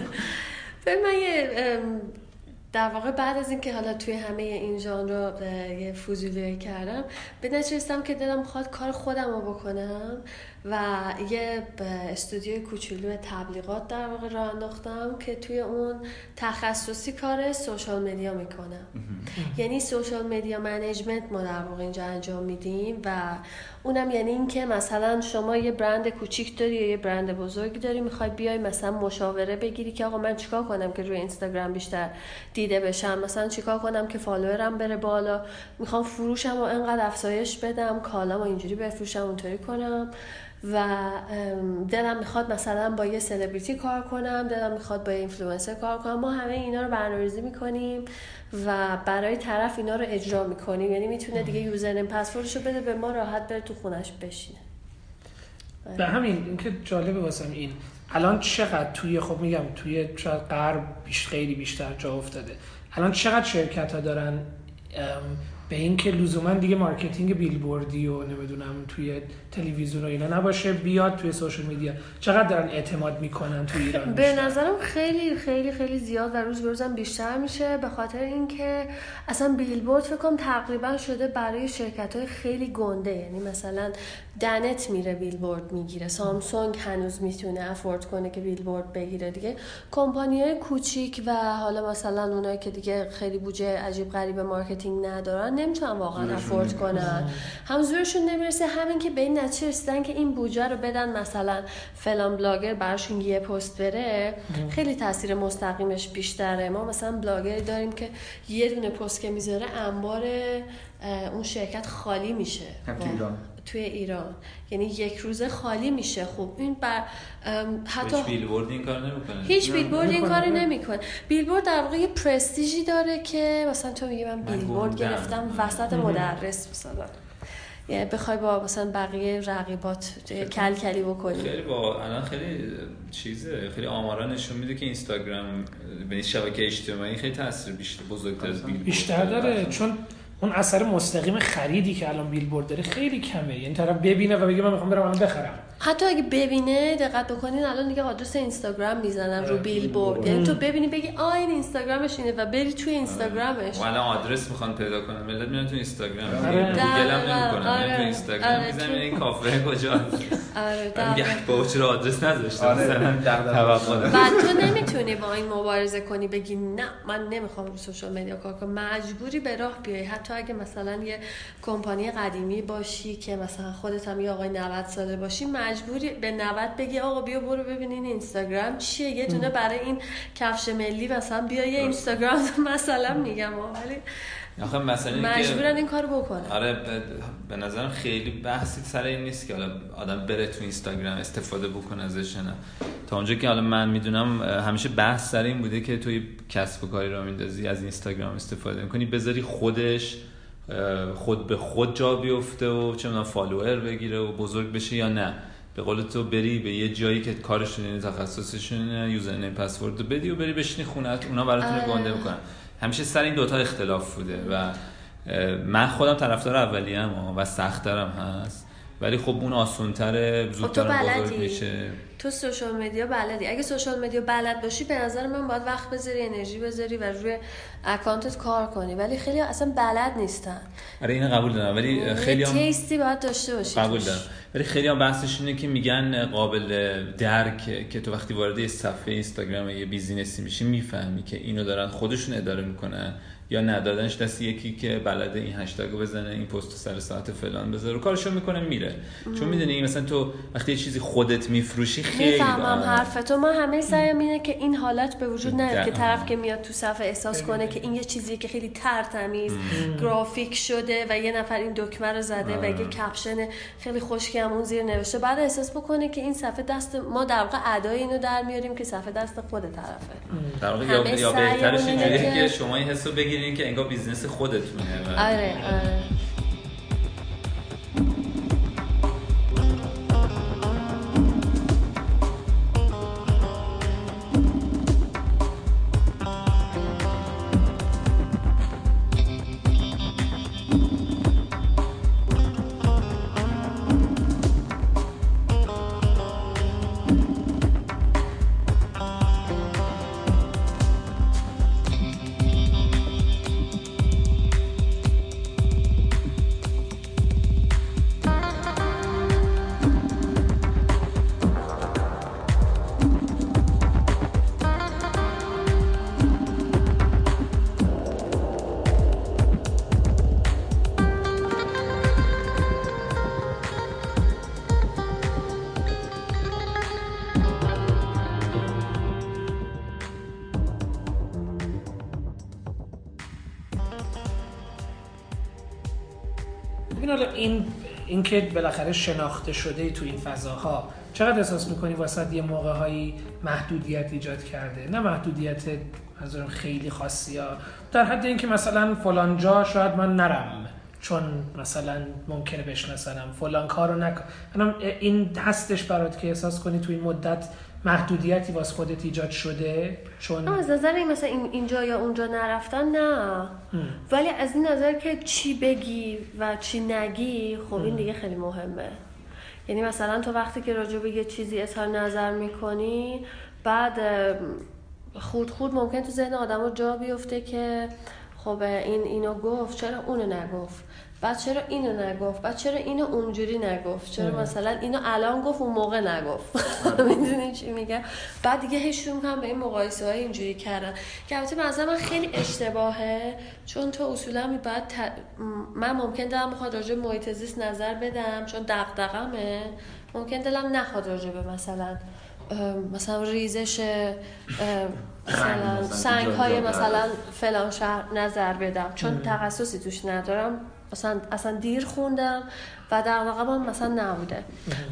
من یه در واقع بعد از این که حالا توی همه این ژانر رو یه فضولی کردم، به نتیجه‌رسیدم که دلم خواست کار خودم رو بکنم و یه استودیوی کوچولو تبلیغات در واقع راه انداختم که توی اون تخصصی کار سوشال مدیا میکنم. یعنی سوشال مدیا منیجمنت ما در واقع اینجا انجام میدیم و اونم یعنی این که مثلا شما یه برند کوچیک داری یا یه برند بزرگی داری میخوای بیای مثلا مشاوره بگیری که آقا من چیکار کنم که روی اینستاگرام بیشتر دیده بشم، مثلا چیکار کنم که فالوورم بره بالا، میخوام فروشمو انقدر افزایش بدم، کالامو اینجوری بفروشم، اونطوری کنم، و دلم میخواد مثلا با یه سلبریتی کار کنم، دلم میخواد با یه اینفلوئنسر کار کنم. ما همه اینا رو برنامه‌ریزی میکنیم و برای طرف اینا رو اجرا میکنیم، یعنی میتونه دیگه یوزرنیم پسوردشو بده به ما، راحت بره تو خونش بشینه. به همین اینکه جالبه واسم این الان چقدر توی خب میگم توی شاید غرب بیش خیلی بیشتر جا افتاده، الان چقدر شرکت‌ها دارن به این که لزوما دیگه مارکتینگ بیلبوردی و نمیدونم توی تلویزیون و اینا نباشه، بیاد توی سوشال میدیا، چقدر دارن اعتماد میکنن توی ایران؟ به نظرم خیلی خیلی خیلی زیاد و روز به روزم بیشتر میشه، به خاطر اینکه اصلا بیلبورد فکر کنم تقریبا شده برای شرکت‌های خیلی گنده، یعنی مثلا دنت میره بیلبورد میگیره، سامسونگ هنوز میتونه افورد کنه که بیلبورد بگیره دیگه، کمپانی‌های کوچیک و حالا مثلا اونایی که دیگه خیلی بودجه عجیب غریب مارکتینگ ندارن نمیتونن واقعا افورد کنن، هم زورشون نمیرسه. همین که به این نتیجه رسیدن که این بودجه رو بدن مثلا فلان بلاگر براشون یه پست بره، خیلی تاثیر مستقیمش بیشتره. ما مثلا بلاگری داریم که یه دونه پست که میذاره انبار اون شرکت خالی میشه توی ایران، یعنی یک روز خالی میشه. خب این بر حتی هیچ بیلبورد این کار نمیکنه، هیچ بیلبورد این کار نمیکنه. بیلبورد در واقع یه پرستیژی داره که مثلا تو میگی من بیلبورد گرفتم وسط مدرس مثلا، یعنی بخوای با مثلا بقیه رقیبات کل کلی بکنی. خیلی با الان خیلی چیزه، خیلی آمارا نشون میده که اینستاگرام به شبکه اجتماعی خیلی تاثیر بیشتر بزرگتر از بیلبورد بیشتر داره، چون اون اثر مستقیم خریدی که الان بیلبورد داره خیلی کمه. یعنی طرف ببینه و بگه من میخوام برم الان بخرم. حتی اگه ببینه دقت بکنین الان دیگه آدرس اینستاگرام میزنن رو بیلبورد، یعنی تو ببینی بگی آ این اینستاگرامش اینه و بری توی اینستاگرامش. الان آدرس میخوان پیدا کنن، ملت میرن تو اینستاگرام، گوگل هم نمیکنن، میرن تو اینستاگرام میزنن این کافه کجاست. آره دیگه با چرا آدرس نذاشته مثلا توقع. بعد تو نمیتونی با این مبارزه کنی بگی نه من نمیخوام رو سوشال مدیا کار کنم، مجبوری به راه بیای. تو اگه مثلا یه کمپانی قدیمی باشی که مثلا خودت هم یه آقای نود ساله باشی، مجبوری به نود بگی آقا بیا برو ببینین اینستاگرام چیه، یه دونه برای این کفش ملی مثلا بیا یه اینستاگرام مثلا میگم. ولی آخه مثلا مجبورن این کارو بکنن. آره به نظرم خیلی بحثی سر این نیست که حالا آدم بره تو اینستاگرام استفاده بکنه ازش، نه. تا اونجا که حالا من میدونم همیشه بحث سر این بوده که توی کسب و کاری را میندازی از اینستاگرام استفاده میکنی، بذاری خودش خود به خود جا بیفته و چه میدونم فالوور بگیره و بزرگ بشه یا نه. به قول تو بری به یه جایی که کارشون اینه، تخصصشون اینه، یوزرنیم پسوردو بدی و بری بشینی خونه‌ات اونا براتون گنده میکنن. همیشه سر این دوتا اختلاف بوده و من خودم طرفدار اولیه‌ام و سخت‌ترم هست، ولی خب اون آسان‌تره، زودتر بزرگ میشه. تو سوشال مدیا بلدی. اگه سوشال مدیا بلد باشی به نظر من باید وقت بذاری، انرژی بذاری و روی اکانتت کار کنی، ولی خیلی اصلا بلد نیستن. آره اینو قبول دارم، ولی خیلی هم تیستی باید داشته باشی. قبول دارم، ولی خیلی هم بحثش اینه که میگن قابل درک که تو وقتی وارد یه صفحه اینستاگرام یه بیزینسی میشی میفهمی که اینو دارن خودشون اداره میکنن یا ندادنش دست یکی که بلده این هشتگو بزنه، این پستو سر ساعت فلان بذاره و کارشو میکنه میره. چون میدونی مثلا تو وقتی یه چیزی خودت میفروشی خیلی میفهمم حرف تو. من همه سعیم اینه که این حالت به وجود نیاد که طرف که میاد تو صفحه احساس کنه که این یه چیزیه که خیلی ترتمیز گرافیک شده و یه نفر این دکمه رو زده و یه کپشن خیلی خوشگل اون زیر نوشته، بعد احساس بکنه که این صفحه دست ما در واقع ادای اینو در میاریم که صفحه دست خود طرفه. در واقع یا بهترش اینه که شما این حسو این که انگار بیزنس خودتونه. آره آره. این اینکه بالاخره شناخته شده تو این فضاها چقدر احساس می‌کنی واسه یه موقع‌هایی محدودیت ایجاد کرده؟ نه محدودیت منظورم خیلی خاصی ها، در حد اینکه مثلا فلان جا شاید من نرم چون مثلا ممکنه بشناسنم، فلان کارو نکنم. الان این هستش برات که احساس کنی تو این مدت محدودیتی واسه خودت ایجاد شده؟ چون از نظر این مثلا اینجا یا اونجا نرفتن نه هم. ولی از این نظر که چی بگی و چی نگی خب این دیگه خیلی مهمه. یعنی مثلا تو وقتی که راجع به یه چیزی اظهار نظر میکنی بعد خود خود ممکن تو ذهن آدم رو جا بیفته که خب این اینو گفت چرا اونو نگفت، بعد چرا اینو نگفت، بعد چرا اینو اونجوری نگفت، چرا ام. مثلا اینو الان گفت اون موقع نگفت. میدونی چی میگم؟ بعد دیگه هیچ کم به این مقایسه های اینجوری کردن که البته مثلا من خیلی اشتباهه، چون تو اصولا می بعد ت... من ممکن دلم بخواد راجع به محیط زیست نظر بدم چون دغدغمه، ممکن دلم نخواد راجع به مثلا مثلا ریزش مثلا سنگ های مثلا فلان شهر نظر بدم چون تخصصی توش ندارم، اصلا اصلا دیر خوندم و در واقع من مثلا نبوده.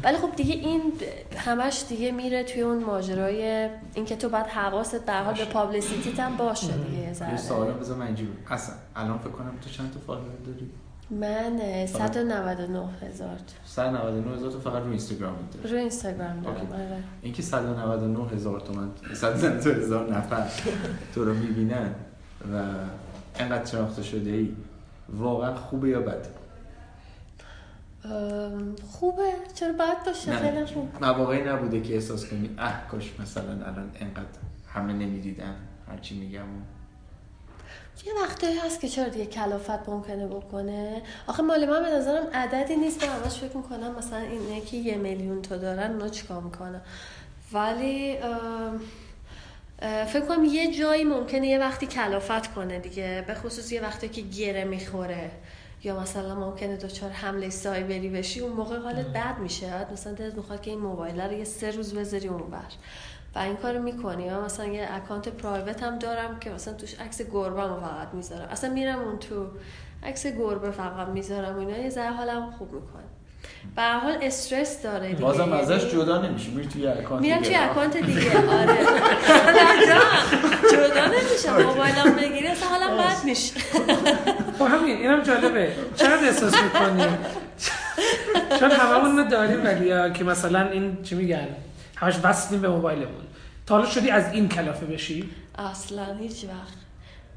ولی خب دیگه این همش دیگه میره توی اون ماجرای اینکه تو باید حواست به حال به پابلیسیتیت هم باشه دیگه. یه سوالا بذار من اینجوری اصلا الان فکر کنم تو چند تا فالوور داری؟ من صد و نود و نه هزار تا. صد و نود و نه هزار تا فقط روی اینستاگرام دارم. روی اینستاگرام دارم. آره. اینکه صد و نود و نه هزار تومن صد و نود و نه هزار نفر تو رو میبینن و اینقدر شناخته شده ای واقعا خوبه یا بده؟ خوبه، چرا بد باشه؟ خیلی خوب. مواقعی نبوده که احساس کنی اه کاش مثلا الان اینقدر همه نمیدیدن هرچی میگم. یه وقتایی هست که چرا دیگه کلافت ممکنه بکنه. آخه مال من به نظرم عددی نیست، من همش فکر میکنم مثلا اینه که یه میلیون تا دارن اونا چیکار میکنن، ولی فکر کنم یه جایی ممکنه یه وقتی کلافت کنه دیگه، به خصوص یه وقتی که گره میخوره یا مثلا ممکنه دچار حمله سایبری بشی، اون موقع حالت بد میشه، مثلا دلت میخواد که این موبایل رو یه سه روز بذاری اونور و این کارو میکنی. من مثلا یه اکانت پرایوت هم دارم که مثلا توش عکس گربه‌مو فقط میذارم، اصلا میرم اون تو عکس گربه فقط میذارم، اینا یه ذره حالم خوب میکنه. به هر حال استرس داره دیگه، بازم ازش جدا نمیشه، میری توی اکانت دیگه، میرم توی اکانت دیگه. آره جدا نمیشه، موبایلم بگیری اصلا حالم بد میشه. خب همین اینم جالبه، چقدر احساس میکنیم چون هممون داریم ولی که مثلا این چی میگن همش وصلیم به موبایلمون. تا حالا شدی از این کلافه بشی؟ اصلا هیچ وقت،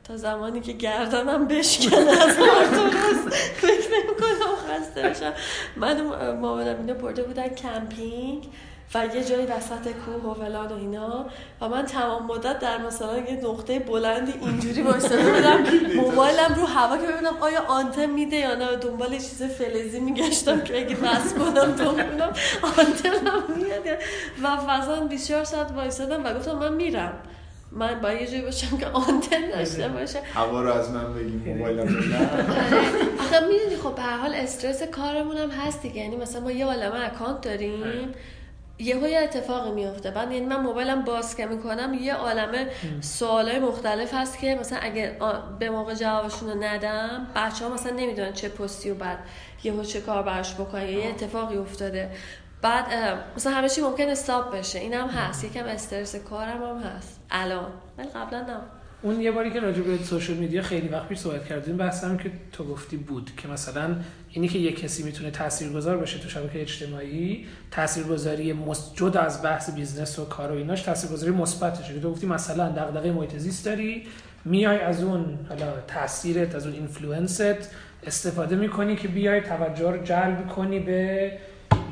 تا زمانی که گردنم بشکنه از مارتورس فکر نمی‌کنم خسته بشم. من مامانم اینو برده بودن کمپینگ و یه جایی وسط کوه و فلان و اینا و من تمام مدت در مثلا یه نقطه بلندی اینجوری وایساده بودم موبایلم رو هوا که ببینم آیا آنتن میده یا نه، دنبال چیز فلزی میگشتم که اگه بس کنم تو ببینم آنتنم میاد و فضا بیست و چهار ساعت وایسادم و گفتم من میرم، من باید یه جایی باشم که آنتن داشته باشه، هوا رو از من بگیم موبایلم رو نه. آخه میدونی خب به هر حال استرس کارمون هم هست دیگه، یعنی مثلا ما یه عالمه اکانت داریم یهو یه اتفاقی میفته، بعد یعنی من موبایلم باز که میکنم یه عالمه سوالای مختلف هست که مثلا اگه به موقع جوابشون رو ندم بچه‌ها مثلا نمیدونن چه پستی و بعد یهو چه کار براش بکنن، یه اتفاقی افتاده بعد مثلا همه چی ممکن استاپ بشه. اینم هست، یکم استرس کارم هم هست الان، ولی قبلا نه. اون یه باری که راجع به سوشال میدیا خیلی وقت پیش صحبت کردیم، بحث هم که تو گفتی بود که مثلا اینی که یک کسی میتونه تاثیرگذار باشه تو شبکه اجتماعی، تاثیرگذاری مسجد از بحث بیزنس و کار و ایناش تاثیرگذاری مثبتشه که تو گفتی مثلا دغدغه محیط زیست داری، میای از اون حالا تاثیرت از اون اینفلوئنست استفاده میکنی که بیای توجه رو جلب کنی به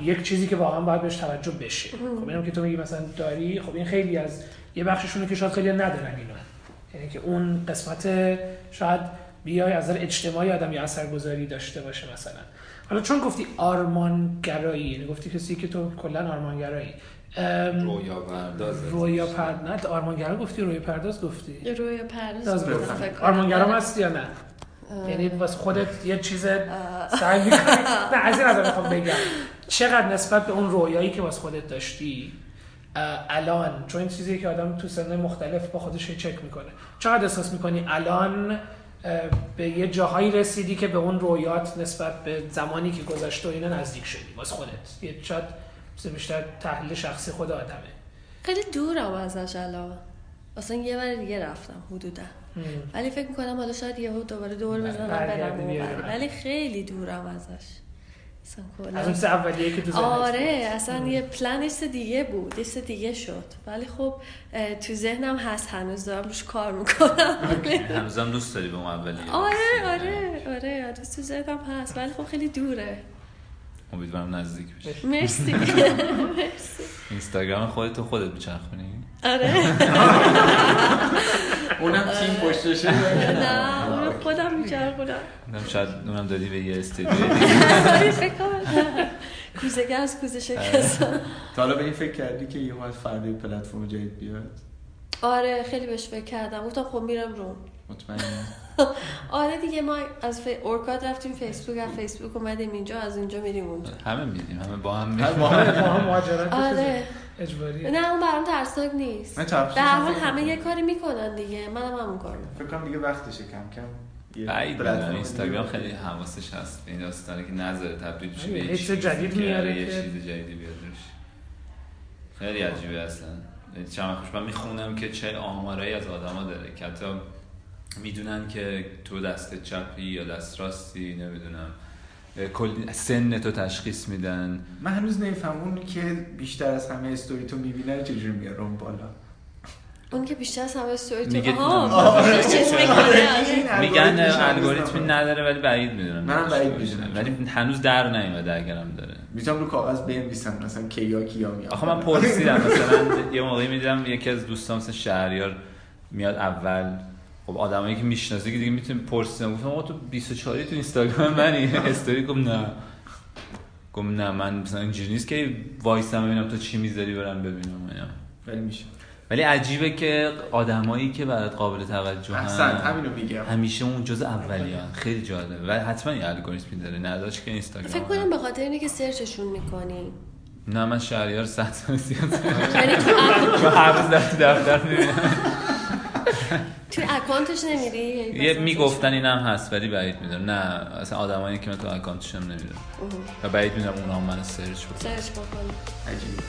یک چیزی که واقعا باید بهش توجه بشه. خب اینم که تو میگی مثلا داری، خب این خیلی از یه بخششونه که شاید خیلی ندارن اینا، یعنی که اون قسمت شاید بیای از نظر اجتماعی آدم یه اثرگذاری داشته باشه مثلا. حالا چون گفتی آرمانگرایی، یعنی گفتی کسی که تو کلا آرمانگرایی رویاپرداز رویاپرداز آرمانگرا گفتی رویاپرداز گفتی رویاپرداز آرمانگرا هستی یا نه؟ یعنی واسه خودت یه چیز سعی می‌کنی؟ نه از این نظر می‌خوام بگم چقدر نسبت به اون رویایی که واسه خودت داشتی الان، چون این چیزی که آدم تو سن‌های مختلف با خودش چک میکنه، چقدر احساس میکنی الان به یه جاهایی رسیدی که به اون رویات نسبت به زمانی که گذشته و اینا نزدیک شدی واسه خودت؟ یه شاید بیشتر تحلیل شخصی خود آدمه. خیلی دورم ازش الان، اصلا یه بار دیگه رفتم حدودا، ولی فکر میکنم حالا شاید یهو دوباره دور بزنم برم، ولی خیلی دورم ازش. از اون سه اولیه که تو ذهنت آره اصلا ام. یه پلنش دیگه بود، یه دیگه شد، ولی خب تو ذهنم هست، هنوز دارم روش کار میکنم. هنوزم دوست داری به اون اولیه؟ آره آره آره دوست تو ذهنم هست، ولی خب خیلی دوره، امیدوارم نزدیک بشه. مرسی مرسی. اینستاگرام خودت خودت میچرخونی؟ آره اونم تیم پشتش. نه اونم خودم میچرخونم. اونم شاید اونم دادی به یه استدیو. آره فکر کنم. کوزه از کوزه شکست. تا حالا به این فکر کردی که یه وقت فردا پلتفرم جدید بیاد؟ آره خیلی بهش فکر کردم. گفتم خب میرم روم. مطمئنم. آره دیگه ما از ف... اورکاد رفتیم فیسبوک، از فیسبوک اومدیم اینجا، از اینجا میریم اونجا. همه میریم، همه با هم میریم. با هم مهاجرت. آره. اجباریه. نه اون برام ترسناک نیست. در حال همه یه کاری میکنن دیگه، منم هم همون کارو. فکر کنم دیگه وقتشه کم کم. بعید میدونم اینستاگرام خیلی حواسش هست این داستانی که نذاره تبدیل بشه به یه چیز جدید میاره، یه چیز جدیدی بیاد روش. خیلی عجیبه اصلا. چند وقت پیش من میخونم که چه آمارایی از آدما داره که حتی میدونن که تو دست چپی یا دست راستی، نمیدونم کل سن تو تشخیص میدن. من هنوز نمیفهمم اون که بیشتر از همه استوری تو میبینه چجوری میارم بالا، اون که بیشتر از همه استوری تو میگه میگن الگوریتمی نداره، ولی بعید میدونم. منم بعید میدونم، ولی هنوز در نیومده. اگرم داره میتونم رو کاغذ بنویسم مثلا کیا کیا میاد. آخه من پرسیدم مثلا یه موقعی میدیدم یکی از دوستام مثلا شهریار میاد اول، خب آدمایی که میشناسه که دیگه میتونم پرسیدم، گفتم آقا تو بیست و چهار تو اینستاگرام منی استوری؟ گفت نه، گفتم نه من مثلا اینجوری نیست که وایسم ببینم تو چی میذاری برام ببینم اینا. ولی میشه، ولی عجیبه که آدمایی که برات قابل توجهن اصلا همینو میگم همیشه اون جزء اولیان. خیلی جالبه و حتما یه الگوریتمی داره نداشت که اینستاگرام. فکر کنم به خاطر اینه که سرچشون میکنی. نه من شهریار صد سال زیاد یعنی تو هر دفعه دفتر میبینم تو اکانتش نمیری؟ یه میگفتن اینم هست ولی بعید میدونم. نه اصلا آدمایی که من تو اکانتشم نمیرم و بعید میدونم اونها منو سرچ بکنن. سرچ بکنن عجیبه.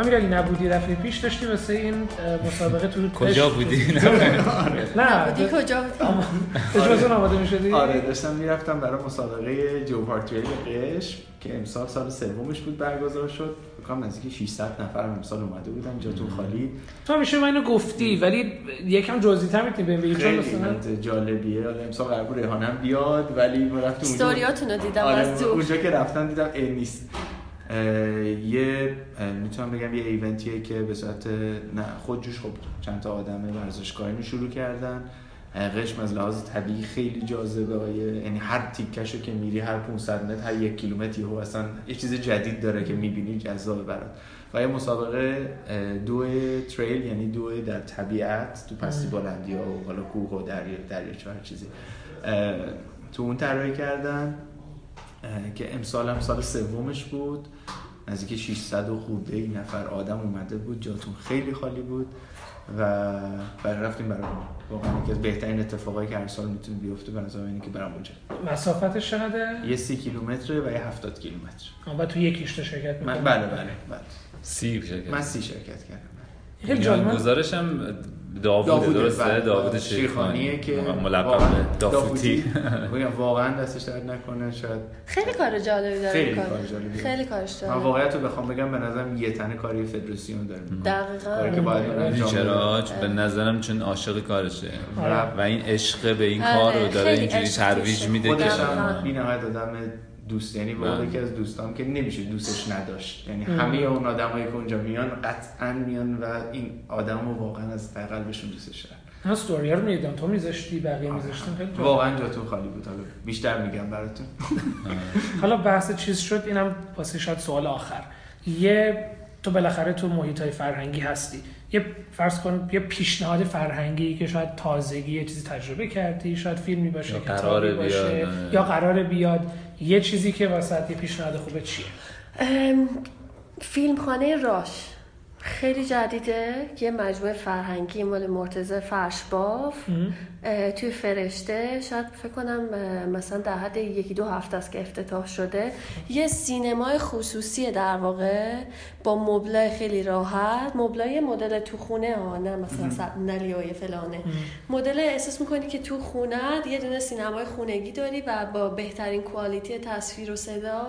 امیر علی نبودی، رفیق پیش داشتی واسه این مسابقه تو کجا بودی؟ نه نه بودی کجا بودی؟ اجازه ناماده می‌شدی؟ آره داشتم میرفتم برای مسابقه جوپارتوی قش که امسال سال سومش بود برگزار شد. فکرام نزدیک ششصد نفر امسال اومده بودن جاتون خالی. تو همیشه من اینو گفتی ولی یکم جزئی‌تر می‌تونی بگی چون مثلا جالبیه. حالا امسال قرار بود ریحانه هم بیاد ولی ما رفتیم اونجا. استوریاتونو دیدم از تو. اونجا که رفتم دیدم این نیست. یه میتونم بگم یه ایونتیه که به صورت نه خودجوش خب چند تا آدم ورزشکاری شروع کردن. قشم از لحاظ طبیعی خیلی جاذبه های، یعنی هر تیکشو که میری هر پانصد متر هر یک کیلومتر یهو اصلا یه چیز جدید داره که میبینی جذابه برات. و یه مسابقه دو تریل یعنی دو در طبیعت تو پستی بلندی‌ها و حالا کوه و دریا دریاچه هر چیزی تو اون طراحی کردن که امسال هم سال سومش بود. نزدیک ششصد و خورده ای نفر آدم اومده بود، جاتون خیلی خالی بود و برای رفتیم برای واقعا یکی از بهترین اتفاقایی که هر سال میتونه بیفته به نظر من اینه که برام اونجا. مسافتش چقدره؟ یه سی کیلومتر و یه هفتاد کیلومتر. آها تو یکیش شرکت می‌کنی؟ بله بله بله. سی شرکت. من سی شرکت کردم. خیلی جالب. گزارش هم داوود درسته، داوود شیخانیه که ملقب دافوتی. میگم واقعا دستش درد نکنه. شاید خیلی کار جالبی داره می‌کنه. خیلی کارش داره. من واقعیتو بخوام بگم به نظرم یه تنه کاری فدراسیون داره می‌کنه. دقیقاً. کاری که باید انجام بشه. چراج به نظرم چون عاشق کارشه و این عشق به این کارو داره اینجوری ترویج میده که بی‌نهایت آدم دوست، یعنی واقعا یکی از دوستام که نمیشه دوستش نداشت. یعنی همه اون آدمایی که اونجا میان قطعا میان و این آدمو واقعا از ته قلبشون دوستش دارن. من استوری‌ها رو می‌دیدم تو می‌ذاشتی بقیه می‌ذاشتن خیلی واقعا جاتون خالی بود. حالا بیشتر میگم براتون. حالا بحث چیز شد اینم واسه شاید سوال آخر. یه تو بالاخره تو محیط‌های فرهنگی هستی، یه فرض کن یه پیشنهاد فرهنگی که شاید تازگی یه چیزی تجربه کردی، شاید فیلمی باشه، کتابی باشه بیاد. یا قرار بیاد، یه چیزی که واسط یه پیشنهاد خوبه چیه؟ فیلم خانه راش خیلی جدیده، یه مجموعه فرهنگی مال مرتضی فرشباف توی فرشته، شاید فکر کنم مثلا در حد یکی دو هفته است که افتتاح شده. یه سینمای خصوصیه در واقع، با مبلای خیلی راحت، مبلای مدل تو خونه ها، نه مثلا صندلیای فلانه، مدل احساس میکنی که تو خونه یه دونه سینمای خونگی داری و با بهترین کوالیتی تصویر و صدا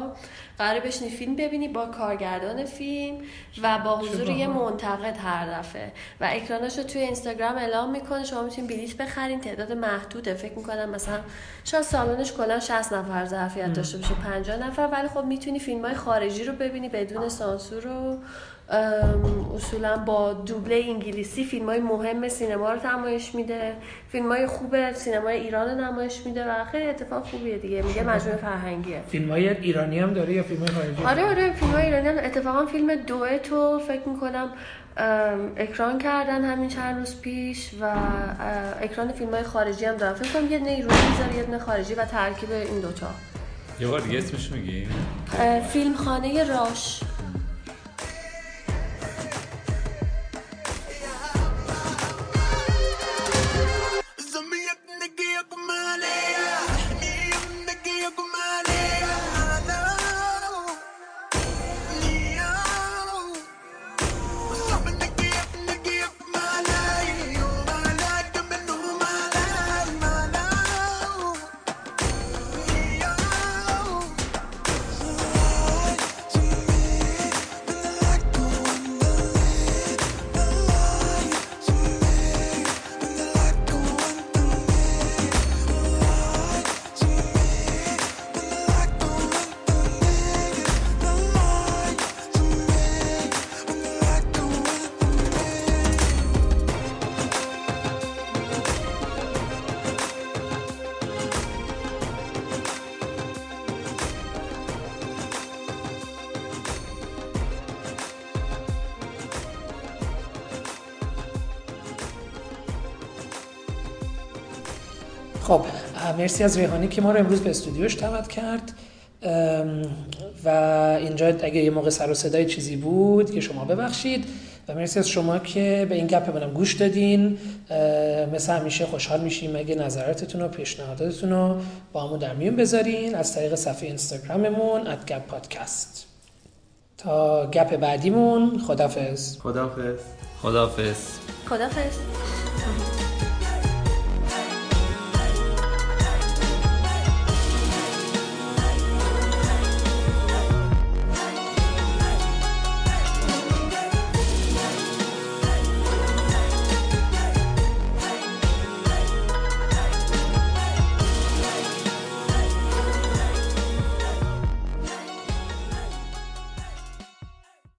قراره بشینی فیلم ببینی با کارگردان فیلم و با حضور یه منتقد هر دفعه، و اکراناشو توی اینستاگرام اعلام میکنه. شما میتونید بلیط بخرید، تعداد محدوده، فکر میکنم مثلا شاید سالنش کلا شصت نفر ظرفیت داشته باشه، پنجاه نفر، ولی خب میتونی فیلم‌های خارجی رو ببینی بدون سانسور رو، اصولا با دوبله انگلیسی فیلم‌های مهم سینما رو نمایش میده، فیلم‌های خوب سینمای ایران رو نمایش میده و خیلی اتفاق خوبیه دیگه. میگه مجموعه فرهنگیه. فیلم‌های ایرانی هم داره یا فیلم‌های خارجی؟ آره آره، فیلم‌های ایرانی هم. اتفاقا فیلم دوئتو فکر می‌کنم اکران کردن همین چند روز پیش، و اکران فیلم‌های خارجی هم دارن، فکر کنم یه دونه ایرانی می‌ذاره یه دونه خارجی و ترکیب این دوتا. یه بار دیگه اسمش میگی؟ فیلم خانه راش. خب مرسی از ریحانه که ما رو امروز به استودیوش دعوت کرد و اینجا اگه یه موقع سر و صدای چیزی بود که شما ببخشید، و مرسی از شما که به این گپ منم گوش دادین. مثل همیشه خوشحال میشیم اگه نظراتتون و پیشنهاداتتون رو با همون در میون بذارین از طریق صفحه اینستاگراممون ات گپ پادکست. تا گپ بعدیمون، خداحافظ. خداحافظ. خداحافظ. خداحافظ.